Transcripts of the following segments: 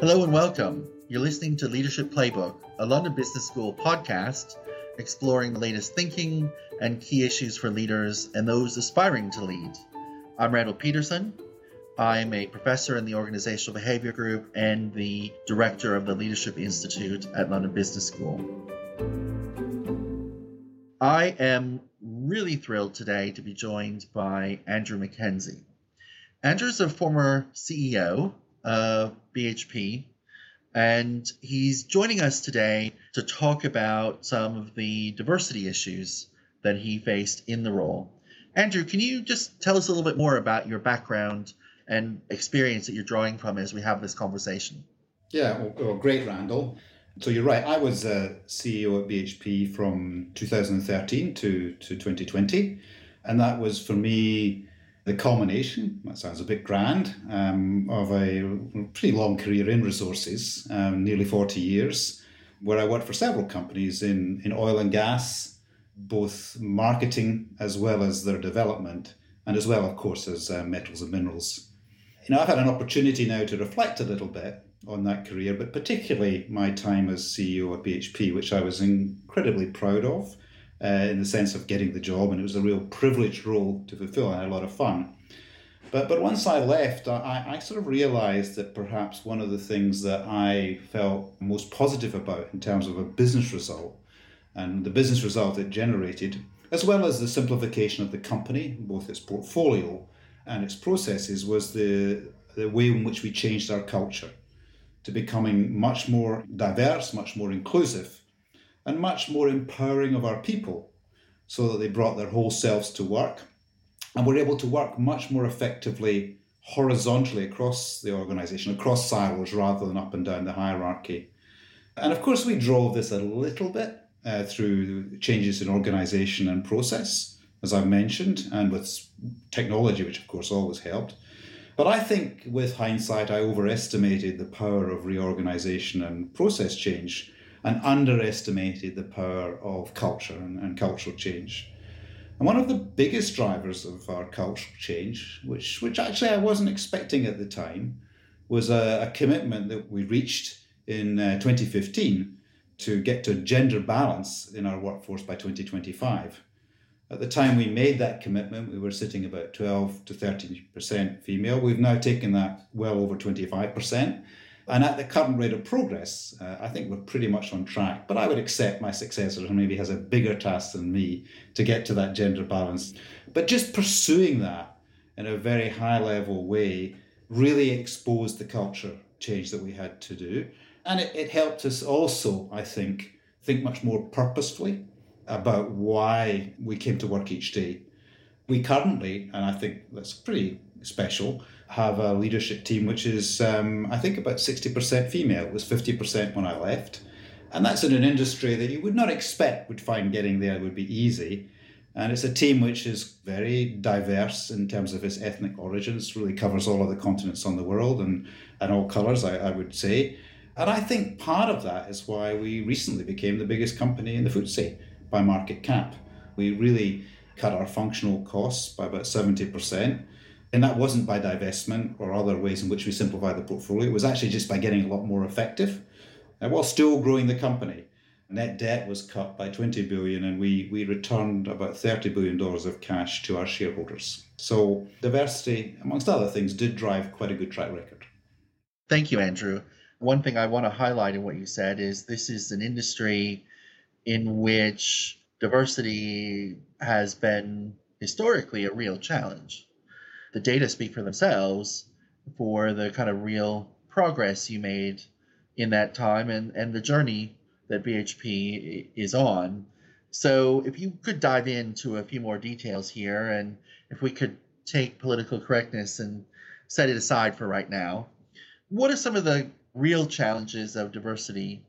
Hello and welcome. You're listening to Leadership Playbook, a London Business School podcast exploring the latest thinking and key issues for leaders and those aspiring to lead. I'm Randall Peterson. I'm a professor in the Organizational Behavior Group and the director of the Leadership Institute at London Business School. I am really thrilled today to be joined by Andrew McKenzie. Andrew's a former CEO of BHP, and he's joining us today to talk about some of the diversity issues that he faced in the role. Andrew, can you just tell us a little bit more about your background and experience that you're drawing from as we have this conversation? Yeah, well, great, Randall. So you're right. I was a CEO at BHP from 2013 to 2020, and that was for me the culmination, that sounds a bit grand, of a pretty long career in resources, nearly 40 years, where I worked for several companies in oil and gas, both marketing as well as their development, and as well, of course, as metals and minerals. You know, I've had an opportunity now to reflect a little bit on that career, but particularly my time as CEO at BHP, which I was incredibly proud of. In the sense of getting the job, and it was a real privileged role to fulfill. I had a lot of fun. But once I left, I sort of realized that perhaps one of the things that I felt most positive about in terms of a business result and the business result it generated, as well as the simplification of the company, both its portfolio and its processes, was the way in which we changed our culture to becoming much more diverse, much more inclusive, and much more empowering of our people so that they brought their whole selves to work and were able to work much more effectively horizontally across the organisation, across silos rather than up and down the hierarchy. And of course, we drove this a little bit through changes in organisation and process, as I've mentioned, and with technology, which of course always helped. But I think with hindsight, I overestimated the power of reorganisation and process change and underestimated the power of culture and cultural change. And one of the biggest drivers of our cultural change, which actually I wasn't expecting at the time, was a commitment that we reached in 2015 to get to gender balance in our workforce by 2025. At the time we made that commitment, we were sitting about 12 to 13% female. We've now taken that well over 25%. And at the current rate of progress, I think we're pretty much on track. But I would accept my successor, who maybe has a bigger task than me, to get to that gender balance. But just pursuing that in a very high-level way really exposed the culture change that we had to do. And it helped us also, I think much more purposefully about why we came to work each day. We currently, and I think that's pretty special, have a leadership team which is, I think, about 60% female. It was 50% when I left. And that's in an industry that you would not expect would find getting there would be easy. And it's a team which is very diverse in terms of its ethnic origins, really covers all of the continents on the world and all colours, I would say. And I think part of that is why we recently became the biggest company in the FTSE by market cap. We really cut our functional costs by about 70%. And that wasn't by divestment or other ways in which we simplified the portfolio. It was actually just by getting a lot more effective while still growing the company. Net debt was cut by 20 billion and we returned about 30 billion dollars of cash to our shareholders. So diversity, amongst other things, did drive quite a good track record. Thank you, Andrew. One thing I want to highlight in what you said is this is an industry in which diversity has been historically a real challenge. The data speak for themselves for the kind of real progress you made in that time and the journey that BHP is on. So if you could dive into a few more details here, and if we could take political correctness and set it aside for right now, what are some of the real challenges of diversity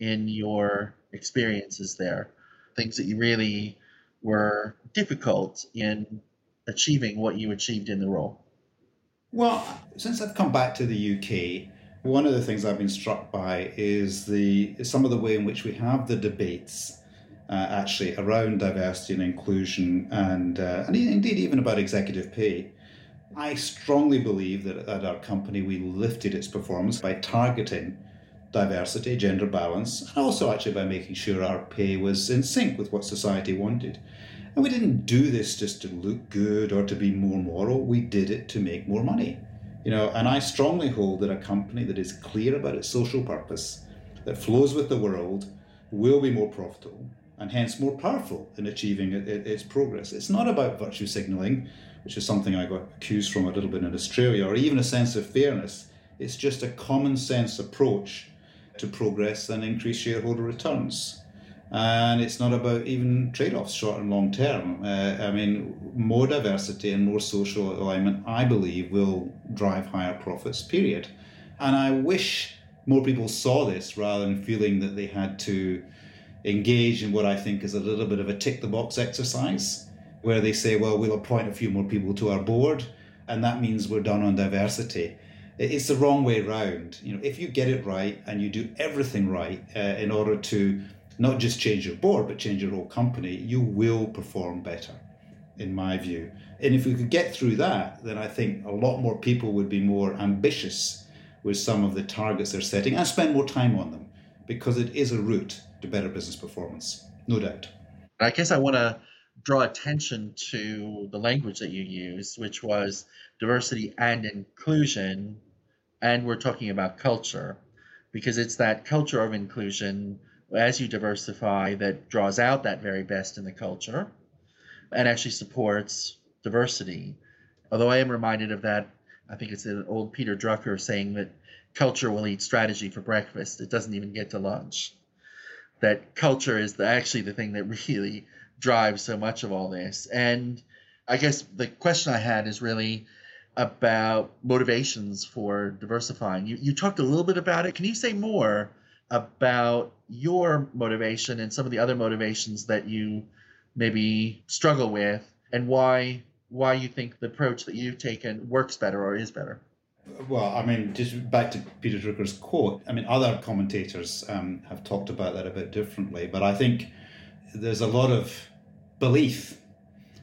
in your experiences there? Things that you really were difficult in achieving what you achieved in the role? Well, since I've come back to the UK, one of the things I've been struck by is some of the way in which we have the debates actually around diversity and inclusion and indeed even about executive pay. I strongly believe that at our company, we lifted its performance by targeting diversity, gender balance, and also actually by making sure our pay was in sync with what society wanted. And we didn't do this just to look good or to be more moral. We did it to make more money. You know, and I strongly hold that a company that is clear about its social purpose, that flows with the world, will be more profitable and hence more powerful in achieving its progress. It's not about virtue signalling, which is something I got accused from a little bit in Australia, or even a sense of fairness. It's just a common sense approach to progress and increase shareholder returns. And it's not about even trade-offs, short and long term. More diversity and more social alignment, I believe, will drive higher profits, period. And I wish more people saw this rather than feeling that they had to engage in what I think is a little bit of a tick-the-box exercise, where they say, well, we'll appoint a few more people to our board, and that means we're done on diversity. It's the wrong way round. You know, if you get it right and you do everything right in order to not just change your board, but change your whole company, you will perform better, in my view. And if we could get through that, then I think a lot more people would be more ambitious with some of the targets they're setting and spend more time on them, because it is a route to better business performance, no doubt. I guess I want to draw attention to the language that you used, which was diversity and inclusion, and we're talking about culture, because it's that culture of inclusion as you diversify that draws out that very best in the culture and actually supports diversity. Although I am reminded of that, I think it's an old Peter Drucker saying that culture will eat strategy for breakfast. It doesn't even get to lunch. That culture is actually the thing that really drives so much of all this. And I guess the question I had is really about motivations for diversifying. You talked a little bit about it. Can you say more about your motivation and some of the other motivations that you maybe struggle with, and why you think the approach that you've taken works better or is better? Well, just back to Peter Drucker's quote, other commentators have talked about that a bit differently, but I think there's a lot of belief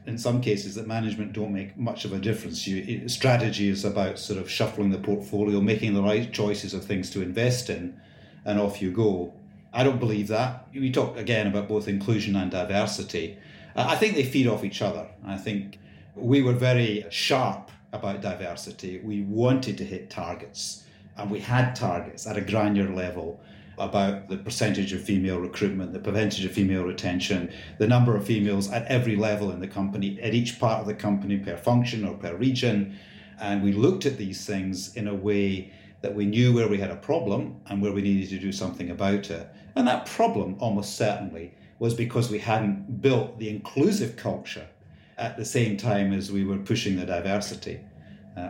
in some cases that management don't make much of a difference. Strategy is about sort of shuffling the portfolio, making the right choices of things to invest in, and off you go. I don't believe that. We talk again about both inclusion and diversity. I think they feed off each other. I think we were very sharp about diversity. We wanted to hit targets, and we had targets at a granular level about the percentage of female recruitment, the percentage of female retention, the number of females at every level in the company, at each part of the company, per function or per region. And we looked at these things in a way that we knew where we had a problem and where we needed to do something about it. And that problem almost certainly was because we hadn't built the inclusive culture at the same time as we were pushing the diversity.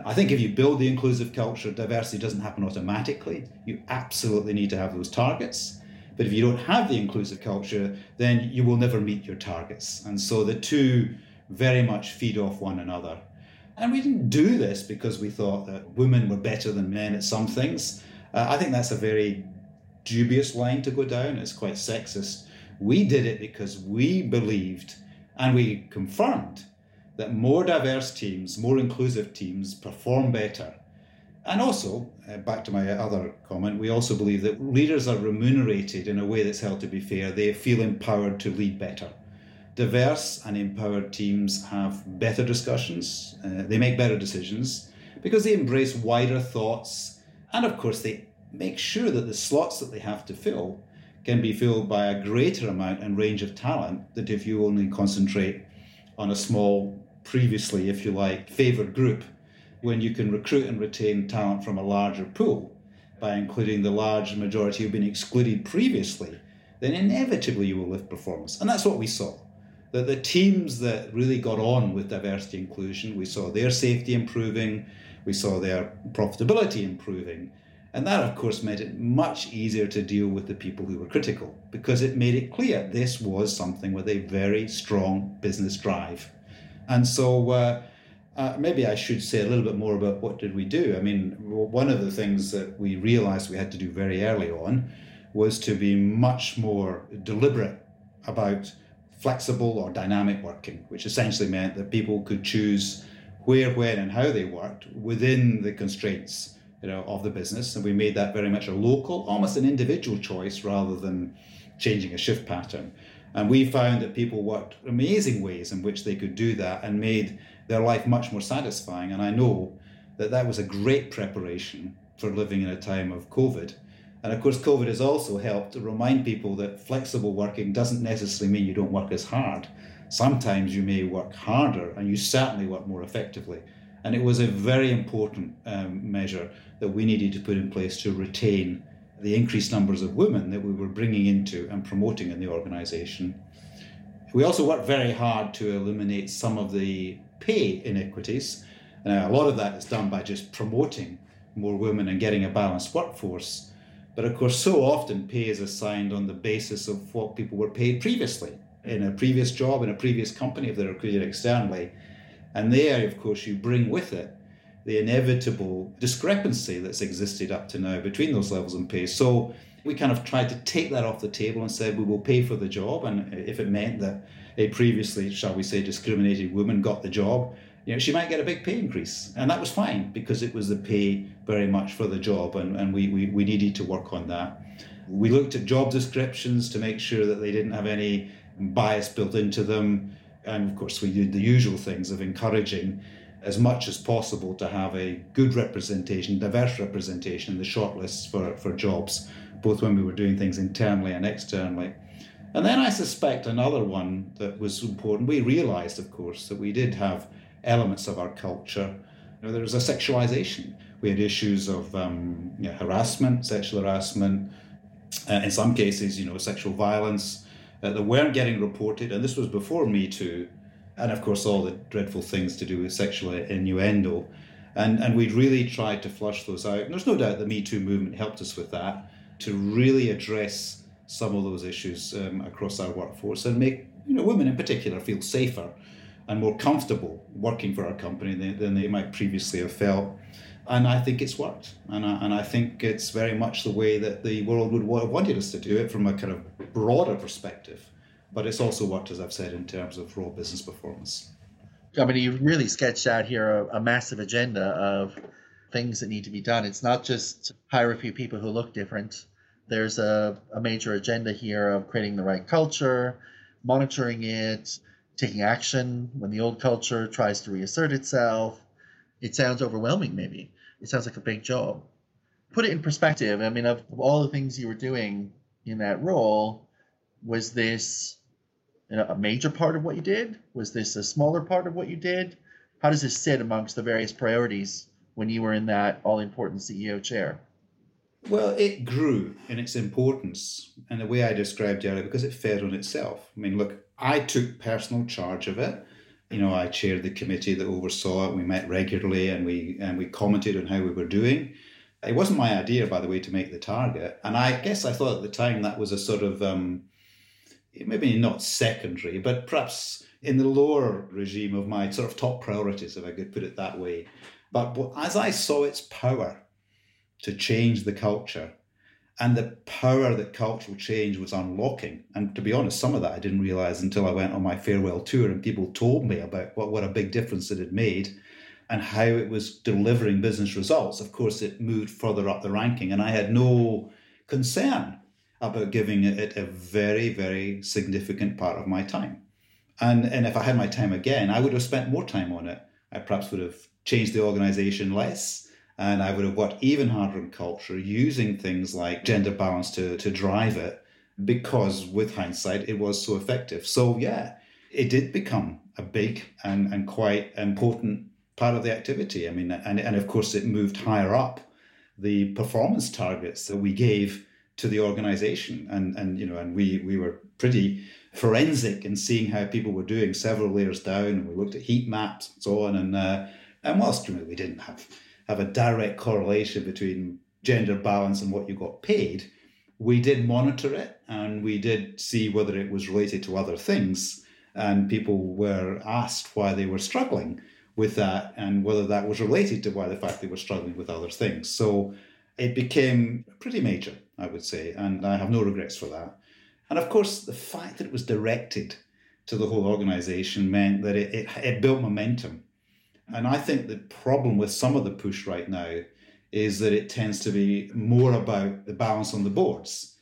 I think if you build the inclusive culture, diversity doesn't happen automatically. You absolutely need to have those targets. But if you don't have the inclusive culture, then you will never meet your targets. And so the two very much feed off one another. And we didn't do this because we thought that women were better than men at some things. I think that's a very dubious line to go down. It's quite sexist. We did it because we believed, and we confirmed, that more diverse teams, more inclusive teams perform better. And also, back to my other comment, we also believe that leaders are remunerated in a way that's held to be fair. They feel empowered to lead better. Diverse and empowered teams have better discussions, they make better decisions, because they embrace wider thoughts, and of course they make sure that the slots that they have to fill can be filled by a greater amount and range of talent than if you only concentrate on a small, previously, if you like, favoured group, when you can recruit and retain talent from a larger pool by including the large majority who've been excluded previously, then inevitably you will lift performance. And that's what we saw. That the teams that really got on with diversity inclusion, we saw their safety improving, we saw their profitability improving. And that, of course, made it much easier to deal with the people who were critical, because it made it clear this was something with a very strong business drive. And so maybe I should say a little bit more about what did we do. One of the things that we realized we had to do very early on was to be much more deliberate about flexible or dynamic working, which essentially meant that people could choose where, when and how they worked within the constraints, of the business. And we made that very much a local, almost an individual choice rather than changing a shift pattern. And we found that people worked amazing ways in which they could do that and made their life much more satisfying. And I know that that was a great preparation for living in a time of COVID. And of course, COVID has also helped to remind people that flexible working doesn't necessarily mean you don't work as hard. Sometimes you may work harder and you certainly work more effectively. And it was a very important measure that we needed to put in place to retain the increased numbers of women that we were bringing into and promoting in the organisation. We also worked very hard to eliminate some of the pay inequities. Now, a lot of that is done by just promoting more women and getting a balanced workforce. But of course, so often pay is assigned on the basis of what people were paid previously, in a previous job, in a previous company, if they're recruited externally. And there, of course, you bring with it the inevitable discrepancy that's existed up to now between those levels and pay. So we kind of tried to take that off the table and said, we will pay for the job. And if it meant that a previously, shall we say, discriminated woman got the job, she might get a big pay increase. And that was fine because it was the pay very much for the job. And we needed to work on that. We looked at job descriptions to make sure that they didn't have any bias built into them. And of course, we did the usual things of encouraging as much as possible to have a good representation, diverse representation in the shortlists for jobs, both when we were doing things internally and externally. And then I suspect another one that was important, we realised, of course, that we did have elements of our culture. There was a sexualisation. We had issues of harassment, sexual harassment, in some cases, sexual violence, that weren't getting reported, and this was before Me Too, and of course all the dreadful things to do with sexual innuendo. And we really tried to flush those out. And there's no doubt the Me Too movement helped us with that, to really address some of those issues across our workforce and make women in particular feel safer and more comfortable working for our company than they might previously have felt. And I think it's worked. And I think it's very much the way that the world would have wanted us to do it from a kind of broader perspective. But it's also worked, as I've said, in terms of raw business performance. I mean, you've really sketched out here a massive agenda of things that need to be done. It's not just hire a few people who look different. There's a major agenda here of creating the right culture, monitoring it, taking action when the old culture tries to reassert itself. It sounds overwhelming, maybe. It sounds like a big job. Put it in perspective. I mean, of all the things you were doing in that role, was this a major part of what you did? Was this a smaller part of what you did? How does this sit amongst the various priorities when you were in that all-important CEO chair? Well, it grew in its importance in the way I described earlier because it fed on itself. I mean, look, I took personal charge of it. I chaired the committee that oversaw it. We met regularly and we commented on how we were doing. It wasn't my idea, by the way, to make the target. And I guess I thought at the time that was a sort of, maybe not secondary, but perhaps in the lower regime of my sort of top priorities, if I could put it that way. But as I saw its power to change the culture and the power that cultural change was unlocking. And to be honest, some of that I didn't realise until I went on my farewell tour and people told me about what a big difference it had made and how it was delivering business results. Of course, it moved further up the ranking and I had no concern about giving it a very, very significant part of my time. And if I had my time again, I would have spent more time on it. I perhaps would have changed the organisation less. And I would have worked even harder in culture using things like gender balance to drive it because with hindsight, it was so effective. So yeah, it did become a big and quite important part of the activity. I mean, and of course it moved higher up the performance targets that we gave to the organization. And we were pretty forensic in seeing how people were doing several layers down and we looked at heat maps and so on. And whilst we didn't have a direct correlation between gender balance and what you got paid, we did monitor it and we did see whether it was related to other things. And people were asked why they were struggling with that and whether that was related to why the fact they were struggling with other things. So it became pretty major, I would say, and I have no regrets for that. And of course, the fact that it was directed to the whole organisation meant that it built momentum. And I think the problem with some of the push right now is that it tends to be more about the balance on the boards.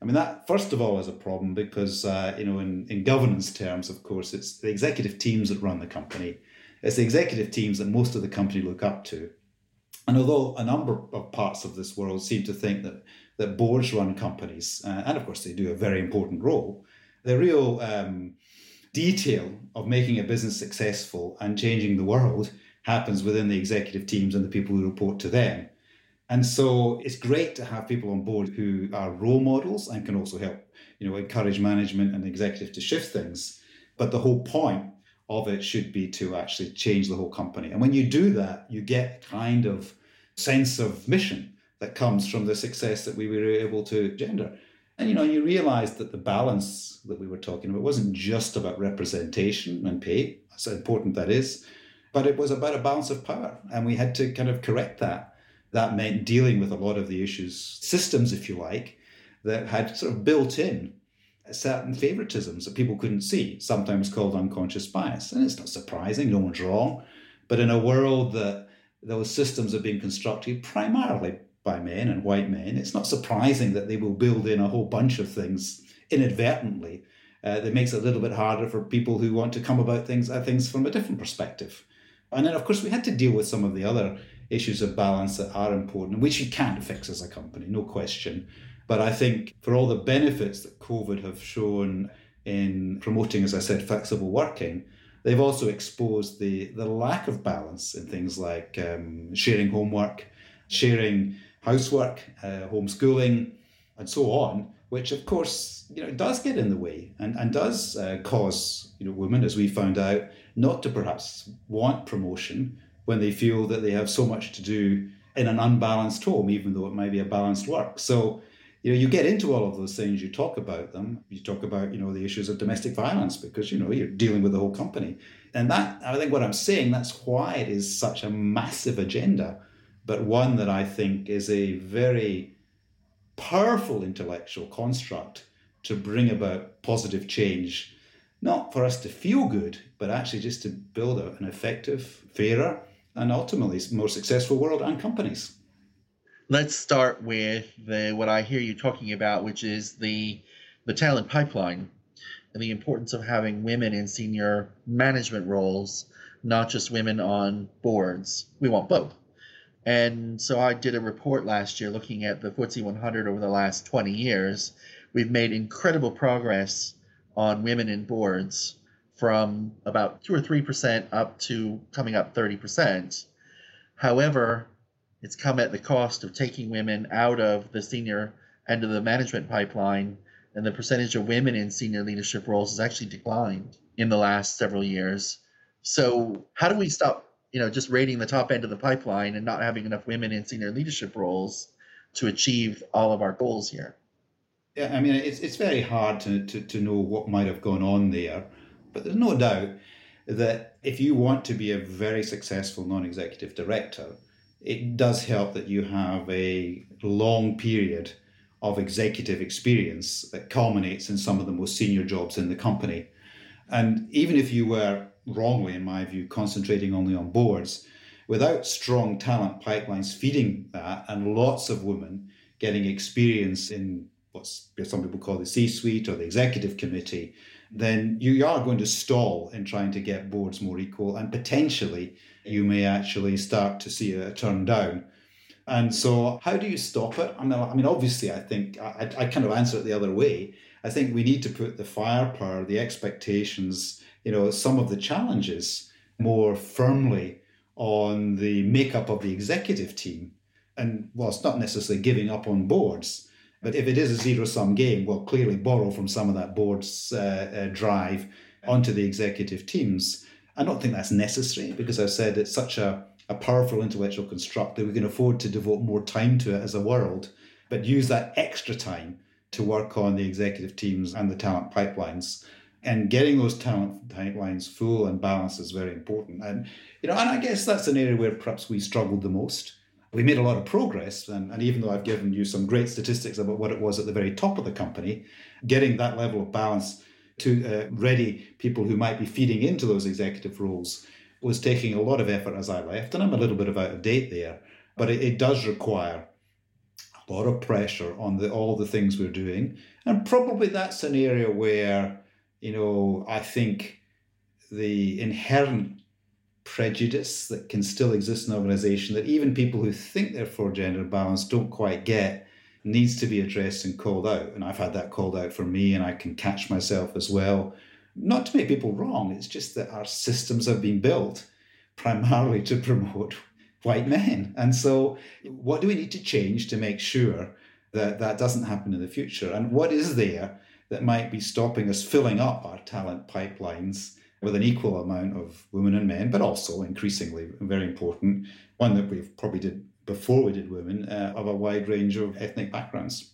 I mean, that, first of all, is a problem because, in governance terms, of course, it's the executive teams that run the company. It's the executive teams that most of the company look up to. And although a number of parts of this world seem to think that boards run companies, and of course they do a very important role, the real detail of making a business successful and changing the world happens within the executive teams and the people who report to them. And so it's great to have people on board who are role models and can also help, encourage management and executives to shift things. But the whole point of it should be to actually change the whole company. And when you do that, you get a kind of sense of mission that comes from the success that we were able to engender. And, you realize that the balance that we were talking about wasn't just about representation and pay, as important that is, but it was about a balance of power. And we had to kind of correct that. That meant dealing with a lot of the issues, systems, if you like, that had sort of built in certain favoritisms that people couldn't see, sometimes called unconscious bias. And it's not surprising, no one's wrong. But in a world that those systems are being constructed primarily by men and white men, it's not surprising that they will build in a whole bunch of things inadvertently that makes it a little bit harder for people who want to come about things from a different perspective. And then, of course, we had to deal with some of the other issues of balance that are important, which you can't fix as a company, no question. But I think for all the benefits that COVID have shown in promoting, as I said, flexible working, they've also exposed the lack of balance in things like sharing homework, sharing housework, homeschooling, and so on, which, of course, does get in the way and does cause women, as we found out, not to perhaps want promotion when they feel that they have so much to do in an unbalanced home, even though it might be a balanced work. So, you get into all of those things, you talk about them, you talk about, the issues of domestic violence because, you're dealing with the whole company. And that, I think what I'm saying, that's why it is such a massive agenda, but one that I think is a very powerful intellectual construct to bring about positive change, not for us to feel good, but actually just to build an effective, fairer, and ultimately more successful world and companies. Let's start with what I hear you talking about, which is the talent pipeline and the importance of having women in senior management roles, not just women on boards. We want both. And so I did a report last year looking at the FTSE 100 over the last 20 years. We've made incredible progress on women in boards from about 2 or 3% up to coming up 30%. However, it's come at the cost of taking women out of the senior end of the management pipeline, and the percentage of women in senior leadership roles has actually declined in the last several years. So how do we stop, just raiding the top end of the pipeline and not having enough women in senior leadership roles to achieve all of our goals here? Yeah, I mean, it's very hard to know what might have gone on there, but there's no doubt that if you want to be a very successful non-executive director, it does help that you have a long period of executive experience that culminates in some of the most senior jobs in the company. And even if you were wrongly, in my view, concentrating only on boards, without strong talent pipelines feeding that and lots of women getting experience in what some people call the C-suite or the executive committee, then you are going to stall in trying to get boards more equal, and potentially you may actually start to see a turn down. And so how do you stop it? I mean, obviously, I think I kind of answer it the other way. I think we need to put the firepower, the expectations, some of the challenges more firmly on the makeup of the executive team. And well, it's not necessarily giving up on boards, but if it is a zero-sum game, we'll clearly borrow from some of that board's drive onto the executive teams. I don't think that's necessary because I said it's such a powerful intellectual construct that we can afford to devote more time to it as a world, but use that extra time to work on the executive teams and the talent pipelines. And getting those talent pipelines full and balanced is very important. And, and I guess that's an area where perhaps we struggled the most. We made a lot of progress, and even though I've given you some great statistics about what it was at the very top of the company, getting that level of balance to ready people who might be feeding into those executive roles was taking a lot of effort as I left, and I'm a little bit of out of date there, but it does require a lot of pressure on all the things we're doing. And probably that's an area where, you know, I think the inherent prejudice that can still exist in an organisation that even people who think they're for gender balance don't quite get needs to be addressed and called out. And I've had that called out for me, and I can catch myself as well. Not to make people wrong, it's just that our systems have been built primarily to promote white men. And so what do we need to change to make sure that that doesn't happen in the future? And what is there that might be stopping us filling up our talent pipelines with an equal amount of women and men, but also increasingly very important, one that we've probably did before we did women, of a wide range of ethnic backgrounds.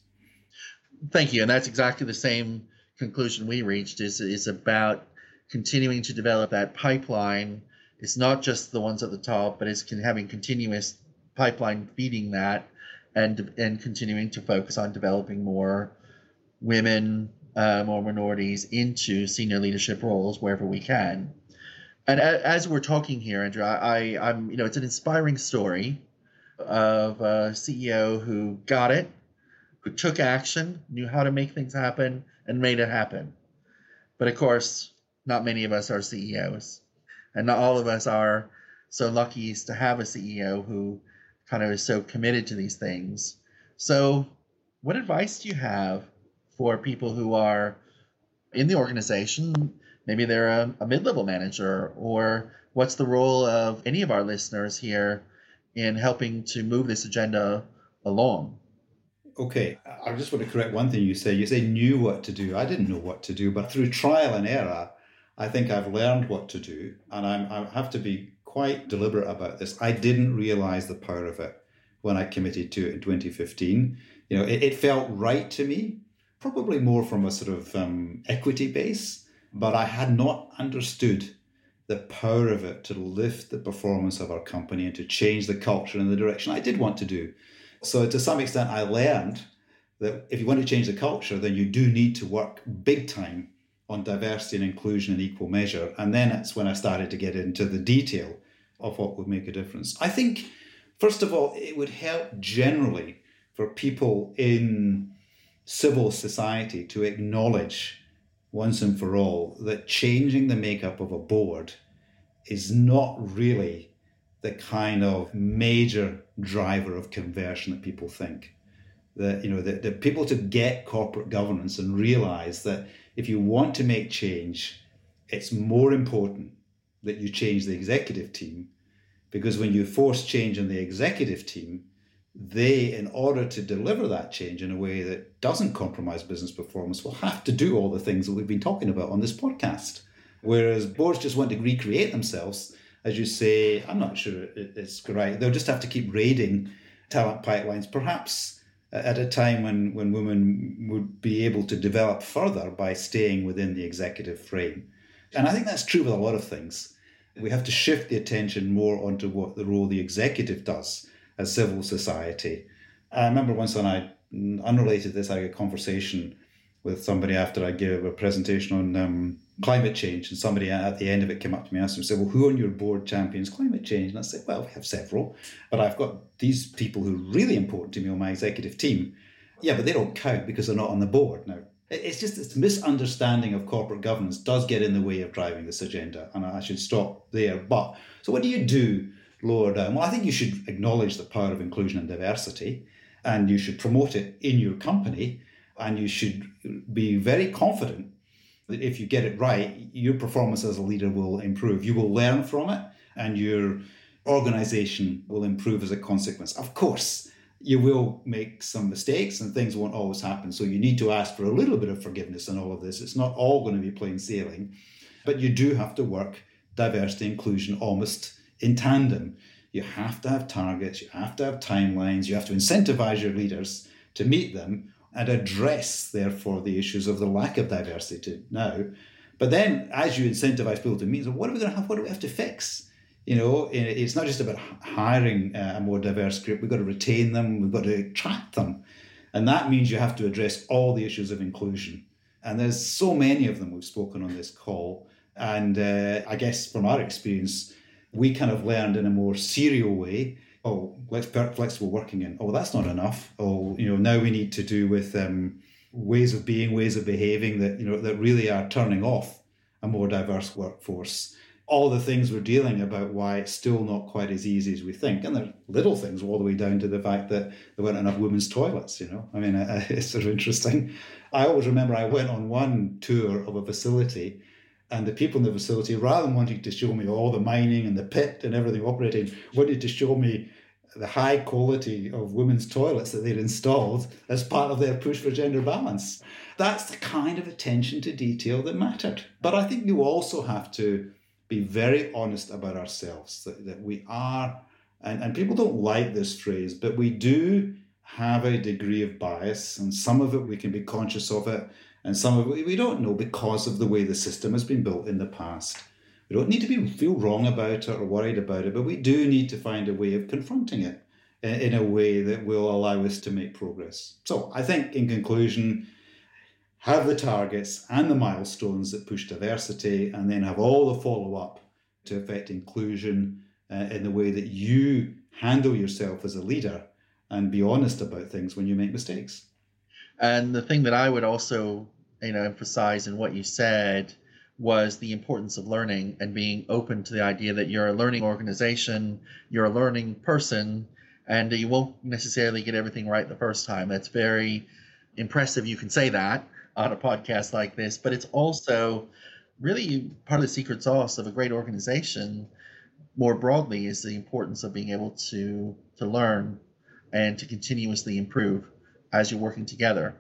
Thank you. And that's exactly the same conclusion we reached, is about continuing to develop that pipeline. It's not just the ones at the top, but it's having continuous pipeline feeding that and continuing to focus on developing more women, more minorities into senior leadership roles wherever we can. And as we're talking here, Andrew, I'm, you know, it's an inspiring story of a CEO who got it, who took action, knew how to make things happen, and made it happen. But of course, not many of us are CEOs, and not all of us are so lucky as to have a CEO who kind of is so committed to these things. So what advice do you have for people who are in the organization? Maybe they're a mid-level manager, or what's the role of any of our listeners here in helping to move this agenda along? Okay, I just want to correct one thing you say. You say knew what to do. I didn't know what to do, but through trial and error, I think I've learned what to do. And I have to be quite deliberate about this. I didn't realize the power of it when I committed to it in 2015. You know, it felt right to me, probably more from a sort of equity base, but I had not understood the power of it to lift the performance of our company and to change the culture in the direction I did want to do. So to some extent, I learned that if you want to change the culture, then you do need to work big time on diversity and inclusion in equal measure. And then that's when I started to get into the detail of what would make a difference. I think, first of all, it would help generally for people in civil society to acknowledge once and for all that changing the makeup of a board is not really the kind of major driver of conversion that people think. That, you know, that people to get corporate governance and realize that if you want to make change, it's more important that you change the executive team, because when you force change in the executive team, they, in order to deliver that change in a way that doesn't compromise business performance, will have to do all the things that we've been talking about on this podcast. Whereas boards just want to recreate themselves, as you say, I'm not sure it's correct. They'll just have to keep raiding talent pipelines, perhaps at a time when women would be able to develop further by staying within the executive frame. And I think that's true with a lot of things. We have to shift the attention more onto what the role the executive does as civil society. I remember once, when I unrelated this, I had a conversation with somebody after I gave a presentation on climate change, and somebody at the end of it came up to me and asked me, said, well, who on your board champions climate change? And I said, well, we have several, but I've got these people who are really important to me on my executive team. Yeah, but they don't count because they're not on the board. Now, it's just this misunderstanding of corporate governance does get in the way of driving this agenda, and I should stop there. But so what do you do lower down? Well, I think you should acknowledge the power of inclusion and diversity, and you should promote it in your company, and you should be very confident that if you get it right, your performance as a leader will improve. You will learn from it, and your organization will improve as a consequence. Of course, you will make some mistakes and things won't always happen, so you need to ask for a little bit of forgiveness in all of this. It's not all going to be plain sailing, but you do have to work diversity, inclusion almost in tandem. You have to have targets, you have to have timelines, you have to incentivize your leaders to meet them and address, therefore, the issues of the lack of diversity now. But then as you incentivize people to meet, so what are we going to have? What do we have to fix? You know, it's not just about hiring a more diverse group. We've got to retain them. We've got to attract them. And that means you have to address all the issues of inclusion. And there's so many of them we've spoken on this call. And I guess from our experience, we kind of learned in a more serial way, oh, let's put flexible working in. Oh, that's not enough. Oh, you know, now we need to do with ways of being, ways of behaving that, you know, that really are turning off a more diverse workforce. All the things we're dealing about why it's still not quite as easy as we think. And there are little things all the way down to the fact that there weren't enough women's toilets, you know. I mean, it's sort of interesting. I always remember I went on one tour of a facility and the people in the facility, rather than wanting to show me all the mining and the pit and everything operating, wanted to show me the high quality of women's toilets that they'd installed as part of their push for gender balance. That's the kind of attention to detail that mattered. But I think you also have to be very honest about ourselves, that we are, and people don't like this phrase, but we do have a degree of bias, and some of it we can be conscious of it, and some of it we don't know because of the way the system has been built in the past. We don't need to feel wrong about it or worried about it, but we do need to find a way of confronting it in a way that will allow us to make progress. So I think, in conclusion, have the targets and the milestones that push diversity, and then have all the follow-up to affect inclusion in the way that you handle yourself as a leader and be honest about things when you make mistakes. And the thing that I would also, you know, emphasize in what you said was the importance of learning and being open to the idea that you're a learning organization, you're a learning person, and you won't necessarily get everything right the first time. That's very impressive. You can say that on a podcast like this, but it's also really part of the secret sauce of a great organization more broadly is the importance of being able to learn and to continuously improve as you're working together.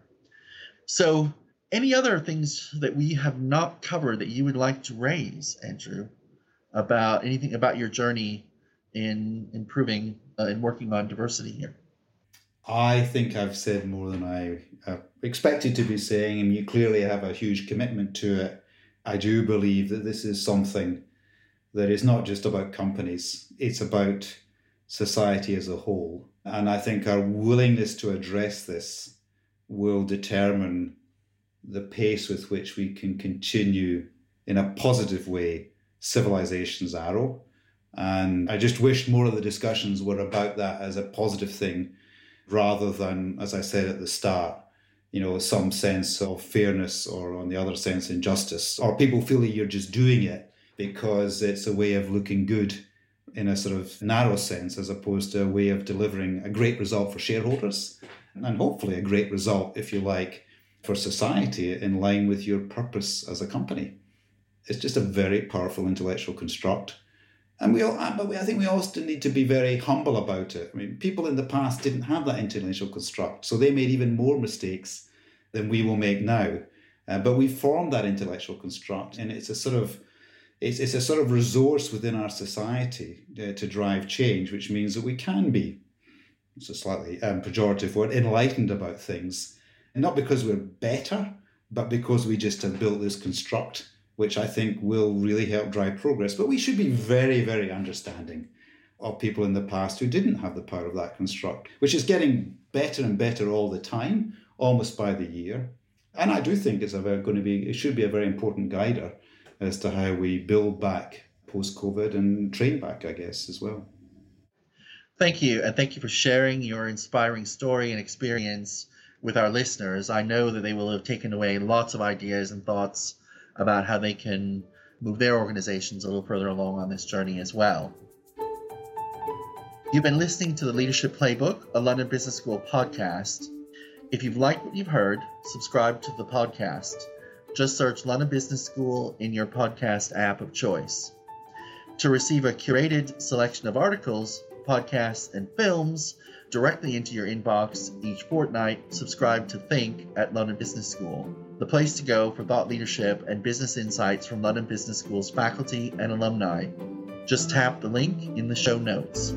So any other things that we have not covered that you would like to raise, Andrew, about anything about your journey in improving and working on diversity here? I think I've said more than I expected to be saying, and you clearly have a huge commitment to it. I do believe that this is something that is not just about companies, it's about society as a whole. And I think our willingness to address this will determine the pace with which we can continue in a positive way civilization's arrow. And I just wish more of the discussions were about that as a positive thing, rather than, as I said at the start, you know, some sense of fairness or, on the other sense, injustice, or people feeling you're just doing it because it's a way of looking good in a sort of narrow sense, as opposed to a way of delivering a great result for shareholders and hopefully a great result, if you like, for society in line with your purpose as a company. It's just a very powerful intellectual construct. And I think we also need to be very humble about it. I mean, people in the past didn't have that intellectual construct, so they made even more mistakes than we will make now. But we formed that intellectual construct, and it's a sort of resource within our society to drive change, which means that we can be, it's a slightly pejorative word, enlightened about things, and not because we're better, but because we just have built this construct, which I think will really help drive progress. But we should be very, very understanding of people in the past who didn't have the power of that construct, which is getting better and better all the time, almost by the year. And I do think it should be a very important guider as to how we build back post-COVID and train back, I guess, as well. Thank you. And thank you for sharing your inspiring story and experience with our listeners. I know that they will have taken away lots of ideas and thoughts about how they can move their organizations a little further along on this journey as well. You've been listening to the Leadership Playbook, a London Business School podcast. If you've liked what you've heard, subscribe to the podcast. Just search London Business School in your podcast app of choice. To receive a curated selection of articles, podcasts, and films directly into your inbox each fortnight, subscribe to THiNK at London Business School, the place to go for thought leadership and business insights from London Business School's faculty and alumni. Just tap the link in the show notes.